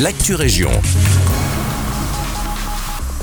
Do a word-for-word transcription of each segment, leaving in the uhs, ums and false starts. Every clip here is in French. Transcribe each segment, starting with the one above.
L'Actu Région.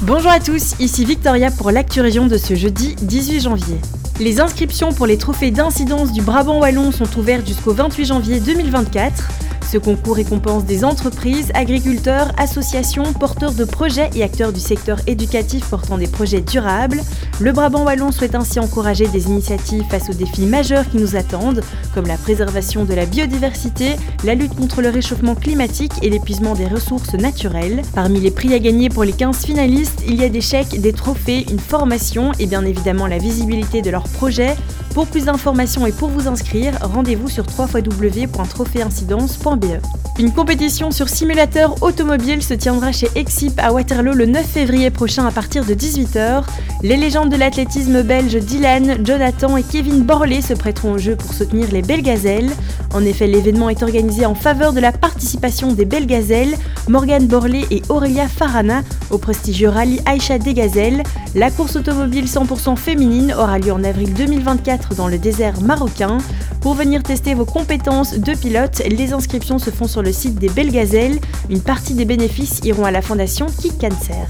Bonjour à tous, ici Victoria pour l'Actu Région de ce jeudi dix-huit janvier. Les inscriptions pour les trophées d'incidence du Brabant Wallon sont ouvertes jusqu'au vingt-huit janvier deux mille vingt-quatre. Ce concours récompense des entreprises, agriculteurs, associations, porteurs de projets et acteurs du secteur éducatif portant des projets durables. Le Brabant Wallon souhaite ainsi encourager des initiatives face aux défis majeurs qui nous attendent, comme la préservation de la biodiversité, la lutte contre le réchauffement climatique et l'épuisement des ressources naturelles. Parmi les prix à gagner pour les quinze finalistes, il y a des chèques, des trophées, une formation et bien évidemment la visibilité de leurs projets. Pour plus d'informations et pour vous inscrire, rendez-vous sur w w w point trophéeincidence point b e. Une compétition sur simulateur automobile se tiendra chez Exype à Waterloo le neuf février prochain à partir de dix-huit heures. Les légendes de l'athlétisme belge Dylan, Jonathan et Kevin Borlée se prêteront au jeu pour soutenir les Belles Gazelles. En effet, l'événement est organisé en faveur de la participation des Belles Gazelles, Morgane Borlée et Aurélia Farana au prestigieux rallye Aïcha des Gazelles. La course automobile cent pour cent féminine aura lieu en avril deux mille vingt-quatre dans le désert marocain. Pour venir tester vos compétences de pilote, les inscriptions se font sur le site des Belles Gazelles. Une partie des bénéfices iront à la fondation Kick Cancer.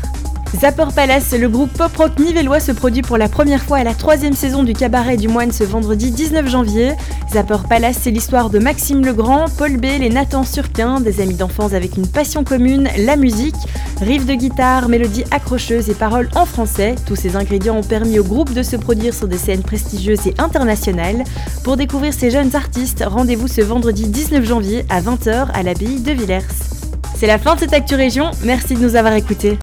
Zappeur Palace, le groupe pop-rock nivellois se produit pour la première fois à la troisième saison du Cabaret du Moine ce vendredi dix-neuf janvier. Zappeur Palace, c'est l'histoire de Maxime Legrand, Paul Bell et Nathan Surquin, des amis d'enfance avec une passion commune, la musique. Riffs de guitare, mélodies accrocheuses et paroles en français, tous ces ingrédients ont permis au groupe de se produire sur des scènes prestigieuses et internationales. Pour découvrir ces jeunes artistes, rendez-vous ce vendredi dix-neuf janvier à vingt heures à l'abbaye de Villers. C'est la fin de cette Actu Région, merci de nous avoir écoutés.